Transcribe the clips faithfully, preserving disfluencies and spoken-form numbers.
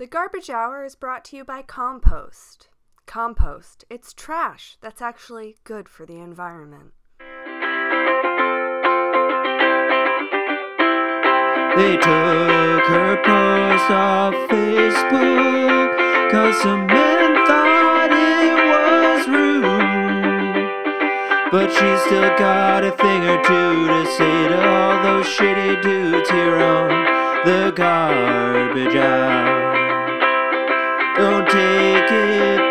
The Garbage Hour is brought to you by compost. Compost. It's trash that's actually good for the environment. They took her post off Facebook 'cause some men thought it was rude. But she still got a thing or two to say to all those shitty dudes here on The Garbage Hour. Don't take it personally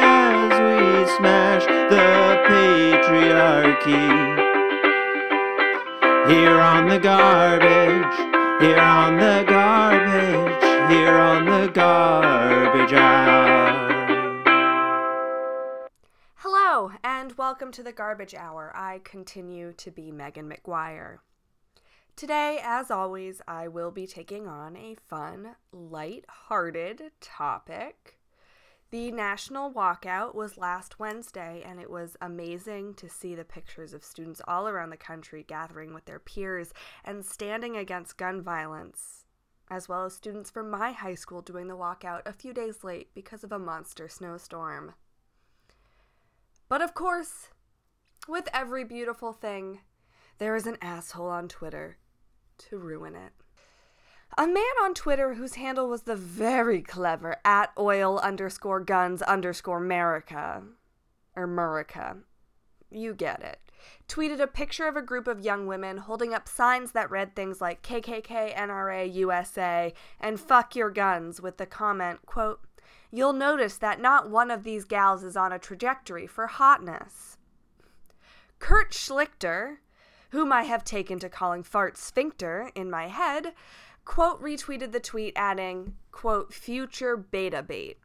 as we smash the patriarchy. Here on The Garbage, here on The Garbage, here on The Garbage Hour. Hello, and welcome to The Garbage Hour. I continue to be Meghan McGuire. Today, as always, I will be taking on a fun, light-hearted topic. The national walkout was last Wednesday, and it was amazing to see the pictures of students all around the country gathering with their peers and standing against gun violence, as well as students from my high school doing the walkout a few days late because of a monster snowstorm. But of course, with every beautiful thing, there is an asshole on Twitter to ruin it. A man on Twitter whose handle was the very clever at oil underscore guns underscore America, or Murica, you get it, tweeted a picture of a group of young women holding up signs that read things like K K K, N R A, U S A, and fuck your guns, with the comment, quote, "You'll notice that not one of these gals is on a trajectory for hotness." Kurt Schlichter, whom I have taken to calling Fart Sphincter in my head, quote, retweeted the tweet adding, quote, "future beta bait,"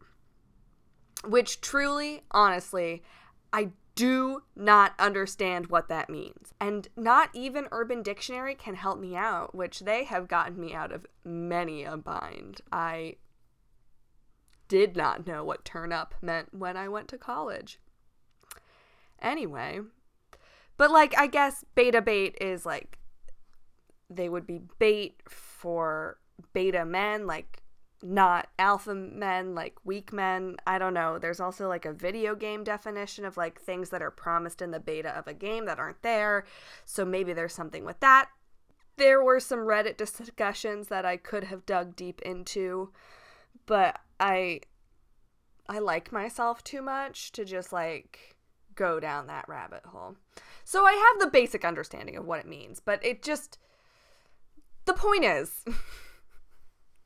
which truly, honestly, I do not understand what that means. And not even Urban Dictionary can help me out, which they have gotten me out of many a bind. I did not know what turn up meant when I went to college. Anyway. But, like, I guess beta bait is, like, they would be bait for beta men, like, not alpha men, like, weak men. I don't know. There's also, like, a video game definition of, like, things that are promised in the beta of a game that aren't there. So maybe there's something with that. There were some Reddit discussions that I could have dug deep into, but I, I like myself too much to just, like, go down that rabbit hole. So I have the basic understanding of what it means, but it just, the point is,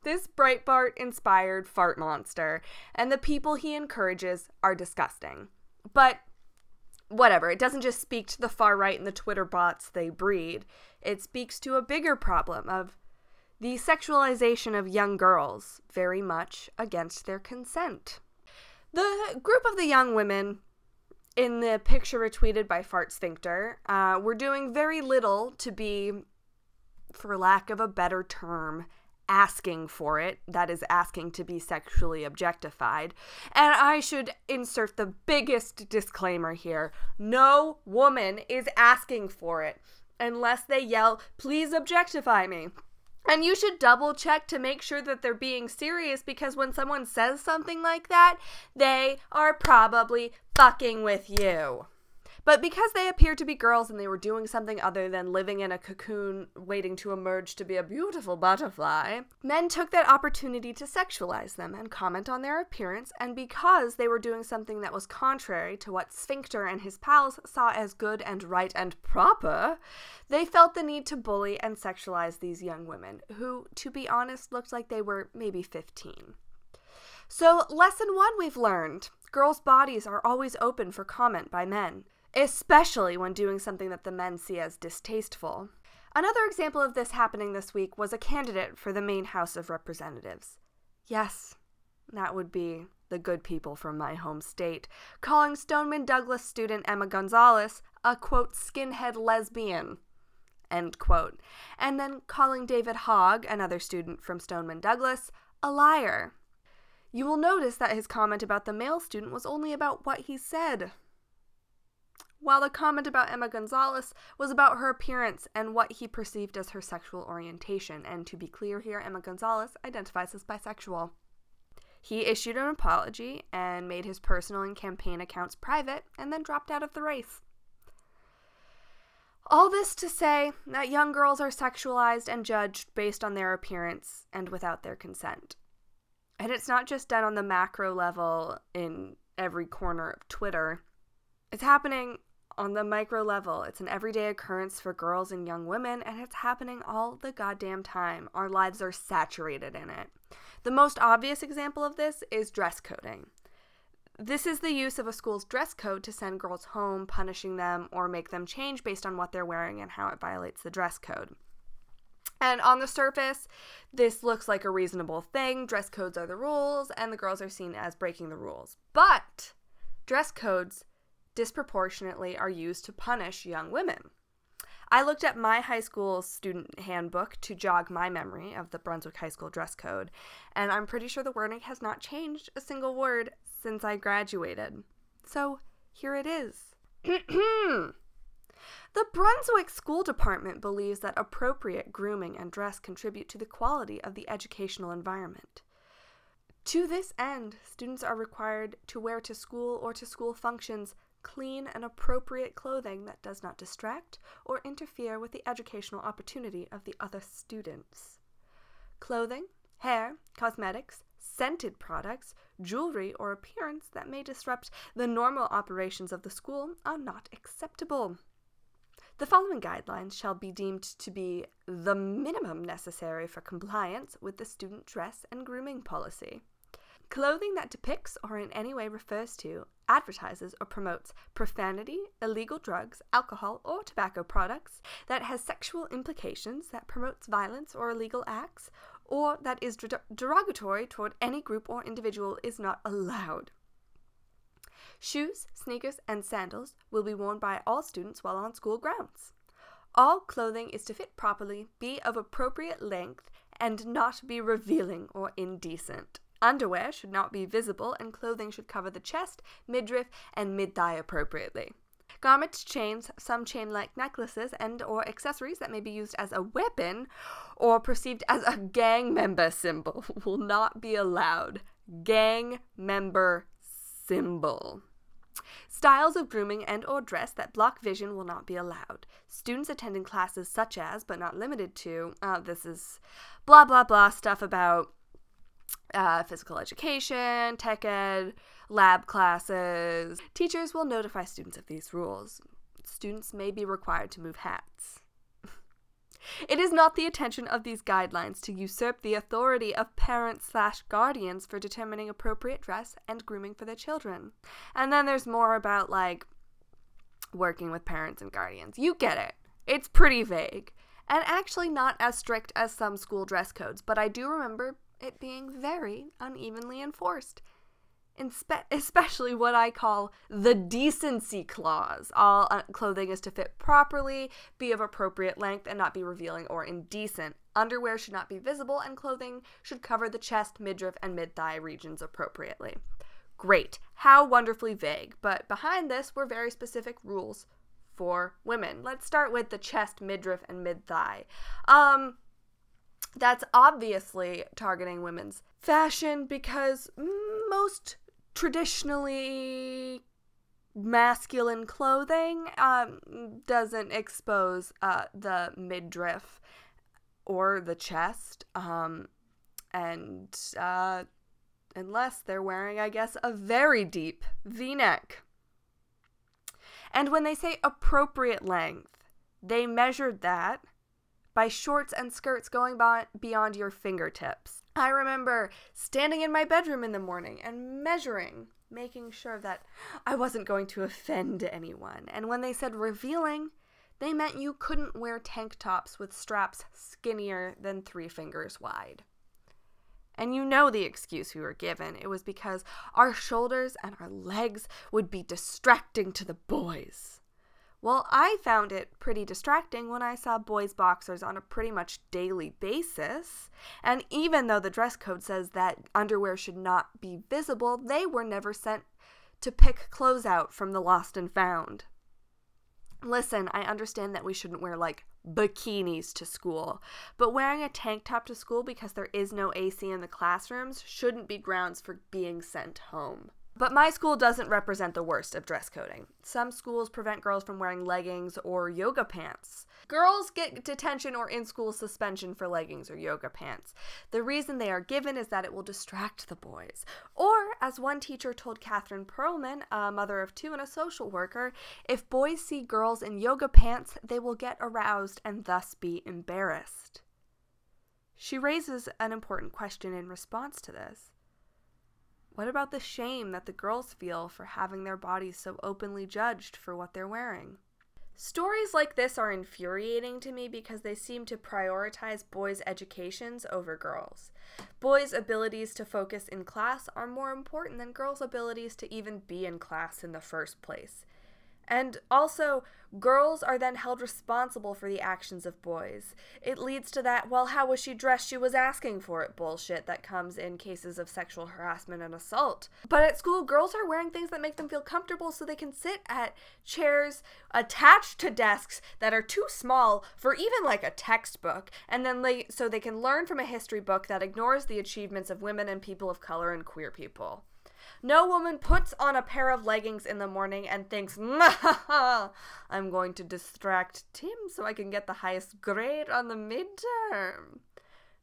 this Breitbart-inspired fart monster and the people he encourages are disgusting. But whatever, it doesn't just speak to the far right and the Twitter bots they breed. It speaks to a bigger problem of the sexualization of young girls, very much against their consent. The group of the young women in the picture retweeted by Fart Sphincter, uh, we're doing very little to be, for lack of a better term, asking for it. That is, asking to be sexually objectified. And I should insert the biggest disclaimer here. No woman is asking for it unless they yell, "Please objectify me." And you should double check to make sure that they're being serious, because when someone says something like that, they are probably fucking with you. But because they appeared to be girls and they were doing something other than living in a cocoon waiting to emerge to be a beautiful butterfly, men took that opportunity to sexualize them and comment on their appearance. And because they were doing something that was contrary to what Sphincter and his pals saw as good and right and proper, they felt the need to bully and sexualize these young women, who, to be honest, looked like they were maybe fifteen. So, lesson one we've learned. Girls' bodies are always open for comment by men, especially when doing something that the men see as distasteful. Another example of this happening this week was a candidate for the Maine House of Representatives. Yes, that would be the good people from my home state, calling Stoneman Douglas student Emma Gonzalez a, quote, "skinhead lesbian," end quote, and then calling David Hogg, another student from Stoneman Douglas, a liar. You will notice that his comment about the male student was only about what he said. while the comment about Emma Gonzalez was about her appearance and what he perceived as her sexual orientation. And to be clear here, Emma Gonzalez identifies as bisexual. He issued an apology and made his personal and campaign accounts private, and then dropped out of the race. All this to say that young girls are sexualized and judged based on their appearance and without their consent. And it's not just done on the macro level in every corner of Twitter. It's happening on the micro level. It's an everyday occurrence for girls and young women, and it's happening all the goddamn time. Our lives are saturated in it. The most obvious example of this is dress coding. This is the use of a school's dress code to send girls home, punishing them, or make them change based on what they're wearing and how it violates the dress code. And on the surface, this looks like a reasonable thing. Dress codes are the rules, and the girls are seen as breaking the rules. But dress codes disproportionately are used to punish young women. I looked at my high school student handbook to jog my memory of the Brunswick High School dress code, and I'm pretty sure the wording has not changed a single word since I graduated. So here it is. The Brunswick School Department believes that appropriate grooming and dress contribute to the quality of the educational environment. To this end, students are required to wear to school or to school functions clean and appropriate clothing that does not distract or interfere with the educational opportunity of the other students. Clothing, hair, cosmetics, scented products, jewelry, or appearance that may disrupt the normal operations of the school are not acceptable. The following guidelines shall be deemed to be the minimum necessary for compliance with the student dress and grooming policy. Clothing that depicts or in any way refers to, advertises, or promotes profanity, illegal drugs, alcohol, or tobacco products, that has sexual implications, that promotes violence or illegal acts, or that is der- derogatory toward any group or individual is not allowed. Shoes, sneakers, and sandals will be worn by all students while on school grounds. All clothing is to fit properly, be of appropriate length, and not be revealing or indecent. Underwear should not be visible, and clothing should cover the chest, midriff, and mid-thigh appropriately. Garments, chains, some chain-like necklaces, and or accessories that may be used as a weapon or perceived as a gang member symbol will not be allowed. Gang member symbol. Styles of grooming and or dress that block vision will not be allowed. Students attending classes such as, but not limited to, uh, this is blah blah blah stuff about uh, physical education, tech ed, lab classes. Teachers will notify students of these rules. Students may be required to move hats. It is not the intention of these guidelines to usurp the authority of parents slash guardians for determining appropriate dress and grooming for their children. And then there's more about, like, working with parents and guardians. You get it. It's pretty vague. And actually not as strict as some school dress codes, but I do remember it being very unevenly enforced. Inspe- especially what I call the decency clause. All uh, clothing is to fit properly, be of appropriate length, and not be revealing or indecent. Underwear should not be visible, and clothing should cover the chest, midriff, and mid-thigh regions appropriately. Great. How wonderfully vague. But behind this were very specific rules for women. Let's start with the chest, midriff, and mid-thigh. Um... That's obviously targeting women's fashion because most traditionally masculine clothing um, doesn't expose uh, the midriff or the chest, um, and uh, unless they're wearing, I guess, a very deep V-neck. And when they say appropriate length, they measured that by shorts and skirts going beyond your fingertips. I remember standing in my bedroom in the morning and measuring, making sure that I wasn't going to offend anyone. And when they said revealing, they meant you couldn't wear tank tops with straps skinnier than three fingers wide. And you know the excuse we were given. It was because our shoulders and our legs would be distracting to the boys. Well, I found it pretty distracting when I saw boys' boxers on a pretty much daily basis, and even though the dress code says that underwear should not be visible, they were never sent to pick clothes out from the lost and found. Listen, I understand that we shouldn't wear, like, bikinis to school, but wearing a tank top to school because there is no A C in the classrooms shouldn't be grounds for being sent home. But my school doesn't represent the worst of dress coding. Some schools prevent girls from wearing leggings or yoga pants. Girls get detention or in-school suspension for leggings or yoga pants. The reason they are given is that it will distract the boys. Or, as one teacher told Catherine Perlman, a mother of two and a social worker, if boys see girls in yoga pants, they will get aroused and thus be embarrassed. She raises an important question in response to this. What about the shame that the girls feel for having their bodies so openly judged for what they're wearing? Stories like this are infuriating to me because they seem to prioritize boys' educations over girls. Boys' abilities to focus in class are more important than girls' abilities to even be in class in the first place. And also, girls are then held responsible for the actions of boys. It leads to that, well, how was she dressed? She was asking for it bullshit that comes in cases of sexual harassment and assault. But at school, girls are wearing things that make them feel comfortable so they can sit at chairs attached to desks that are too small for even, like, a textbook, and then they, so they can learn from a history book that ignores the achievements of women and people of color and queer people. No woman puts on a pair of leggings in the morning and thinks, I'm going to distract Tim so I can get the highest grade on the midterm.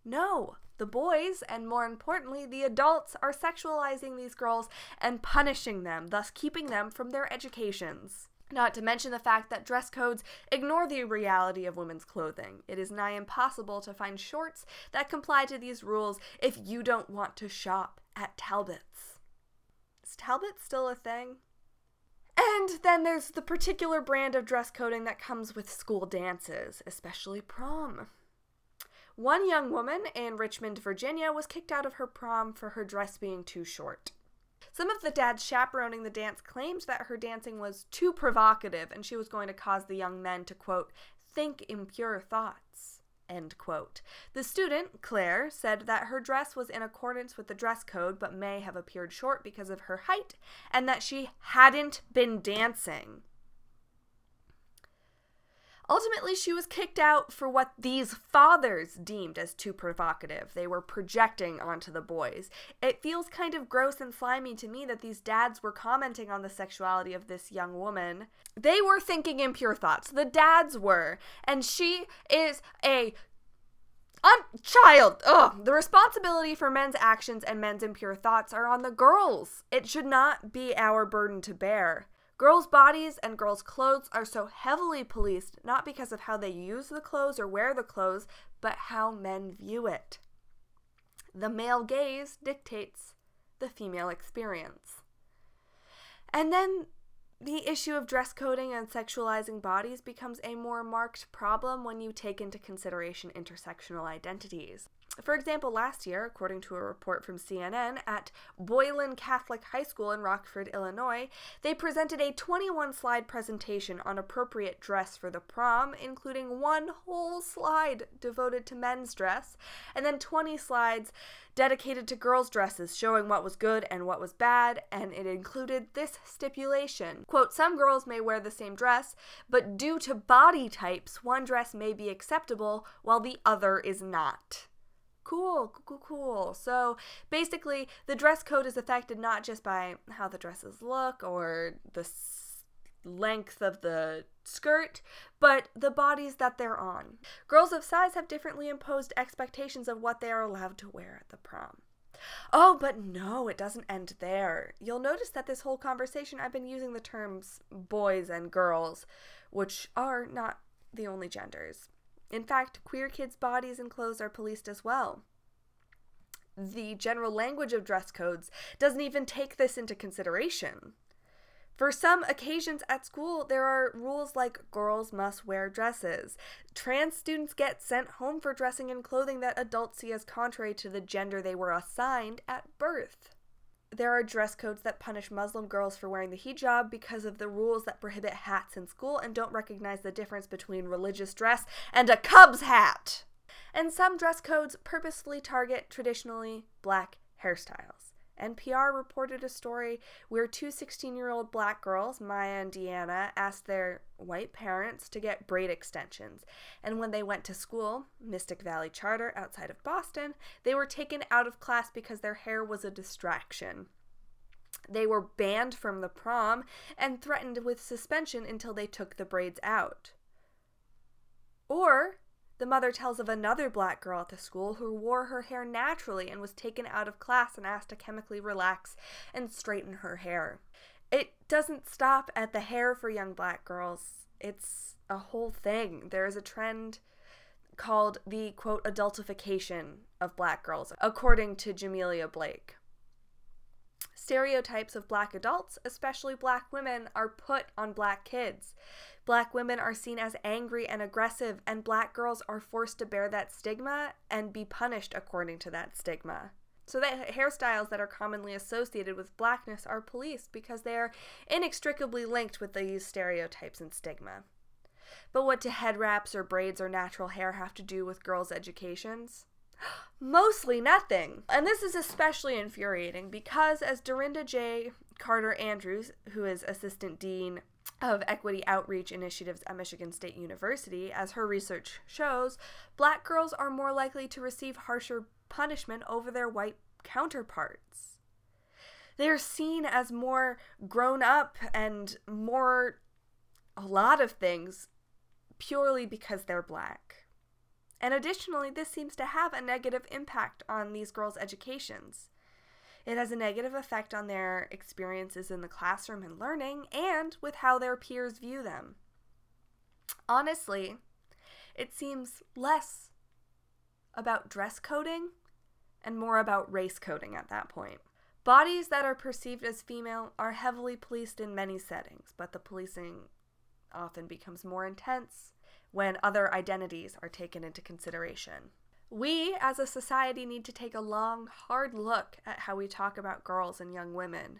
No, the boys, and more importantly, the adults, are sexualizing these girls and punishing them, thus keeping them from their educations. Not to mention the fact that dress codes ignore the reality of women's clothing. It is nigh impossible to find shorts that comply to these rules if you don't want to shop at Talbot's. Is Talbot still a thing? And then there's the particular brand of dress coding that comes with school dances, especially prom. One young woman in Richmond, Virginia, was kicked out of her prom for her dress being too short. Some of the dads chaperoning the dance claimed that her dancing was too provocative and she was going to cause the young men to, quote, think impure thoughts. End quote. The student, Claire, said that her dress was in accordance with the dress code but may have appeared short because of her height and that she hadn't been dancing. Ultimately, she was kicked out for what these fathers deemed as too provocative. They were projecting onto the boys. It feels kind of gross and slimy to me that these dads were commenting on the sexuality of this young woman. They were thinking impure thoughts. The dads were. And she is a um, child. Ugh. The responsibility for men's actions and men's impure thoughts are on the girls. It should not be our burden to bear. Girls' bodies and girls' clothes are so heavily policed, not because of how they use the clothes or wear the clothes, but how men view it. The male gaze dictates the female experience. And then the issue of dress coding and sexualizing bodies becomes a more marked problem when you take into consideration intersectional identities. For example, last year, according to a report from C N N, at Boylan Catholic High School in Rockford, Illinois, they presented a twenty-one slide presentation on appropriate dress for the prom, including one whole slide devoted to men's dress, and then twenty slides dedicated to girls' dresses, showing what was good and what was bad, and it included this stipulation. Quote, some girls may wear the same dress, but due to body types, one dress may be acceptable while the other is not. Cool, cool, cool. So basically, the dress code is affected not just by how the dresses look or the s- length of the skirt, but the bodies that they're on. Girls of size have differently imposed expectations of what they are allowed to wear at the prom. Oh, but no, it doesn't end there. You'll notice that this whole conversation, I've been using the terms boys and girls, which are not the only genders. In fact, queer kids' bodies and clothes are policed as well. The general language of dress codes doesn't even take this into consideration. For some occasions at school, there are rules like girls must wear dresses. Trans students get sent home for dressing in clothing that adults see as contrary to the gender they were assigned at birth. There are dress codes that punish Muslim girls for wearing the hijab because of the rules that prohibit hats in school and don't recognize the difference between religious dress and a Cubs hat. And some dress codes purposefully target traditionally black hairstyles. N P R reported a story where two sixteen-year-old black girls, Maya and Deanna, asked their white parents to get braid extensions. And when they went to school, Mystic Valley Charter, outside of Boston, they were taken out of class because their hair was a distraction. They were banned from the prom and threatened with suspension until they took the braids out. Or the mother tells of another black girl at the school who wore her hair naturally and was taken out of class and asked to chemically relax and straighten her hair. It doesn't stop at the hair for young black girls. It's a whole thing. There is a trend called the, quote, adultification of black girls, according to Jamelia Blake. Stereotypes of black adults, especially black women, are put on black kids. Black women are seen as angry and aggressive, and black girls are forced to bear that stigma and be punished according to that stigma. So the hairstyles that are commonly associated with blackness are policed because they are inextricably linked with these stereotypes and stigma. But what do head wraps or braids or natural hair have to do with girls' educations? Mostly nothing. And this is especially infuriating because, as Dorinda J. Carter Andrews, who is Assistant Dean of Equity Outreach Initiatives at Michigan State University, as her research shows, black girls are more likely to receive harsher punishment over their white counterparts. They're seen as more grown up and more a lot of things purely because they're black. And additionally, this seems to have a negative impact on these girls' educations. It has a negative effect on their experiences in the classroom and learning, and with how their peers view them. Honestly, it seems less about dress coding and more about race coding at that point. Bodies that are perceived as female are heavily policed in many settings, but the policing often becomes more intense when other identities are taken into consideration. We, as a society, need to take a long, hard look at how we talk about girls and young women.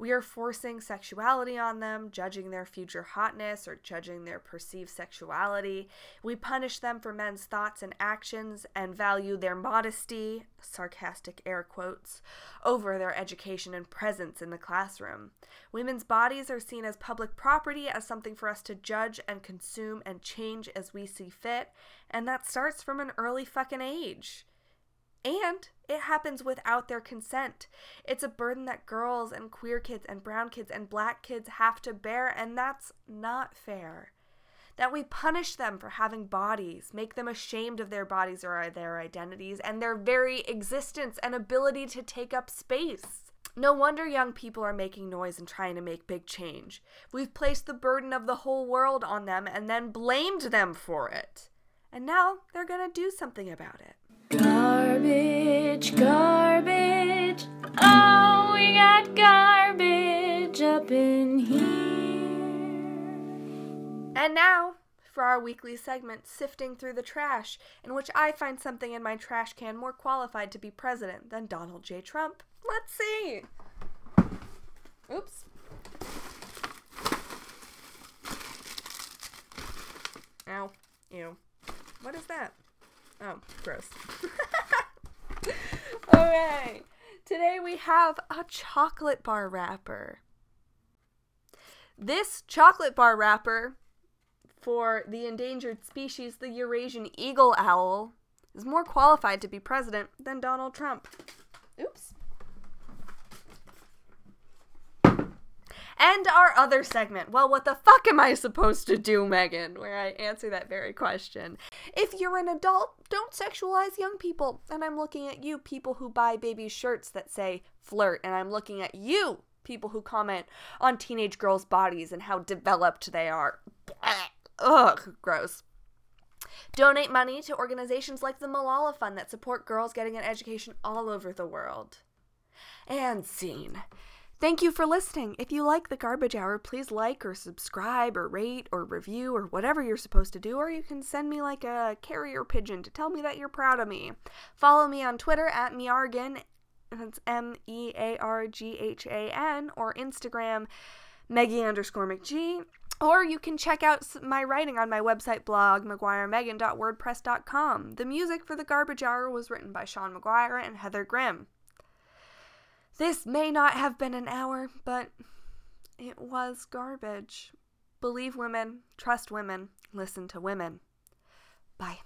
We are forcing sexuality on them, judging their future hotness or judging their perceived sexuality. We punish them for men's thoughts and actions and value their modesty, sarcastic air quotes, over their education and presence in the classroom. Women's bodies are seen as public property, as something for us to judge and consume and change as we see fit, and that starts from an early fucking age. And it happens without their consent. It's a burden that girls and queer kids and brown kids and black kids have to bear, and that's not fair. That we punish them for having bodies, make them ashamed of their bodies or their identities and their very existence and ability to take up space. No wonder young people are making noise and trying to make big change. We've placed the burden of the whole world on them and then blamed them for it. And now they're gonna do something about it. Garbage, garbage, oh, we got garbage up in here. And now for our weekly segment, Sifting Through the Trash, in which I find something in my trash can more qualified to be president than Donald J. Trump. Let's see. Oops. Ow. Ew. What is that? Oh, gross. Okay, today we have a chocolate bar wrapper. This chocolate bar wrapper for the endangered species, the Eurasian eagle owl, is more qualified to be president than Donald Trump. Oops. And our other segment, well, what the fuck am I supposed to do, Megan? Where I answer that very question. If you're an adult, don't sexualize young people. And I'm looking at you, people who buy baby shirts that say flirt. And I'm looking at you, people who comment on teenage girls' bodies and how developed they are. Ugh, gross. Donate money to organizations like the Malala Fund that support girls getting an education all over the world. And scene. Thank you for listening. If you like the Garbage Hour, please like or subscribe or rate or review or whatever you're supposed to do, or you can send me like a carrier pigeon to tell me that you're proud of me. Follow me on Twitter at Mearghan, that's M E A R G H A N, or Instagram, Meggie underscore McG, or you can check out my writing on my website blog, mcguire megan dot wordpress dot com. The music for the Garbage Hour was written by Sean McGuire and Heather Grimm. This may not have been an hour, but it was garbage. Believe women, trust women, listen to women. Bye.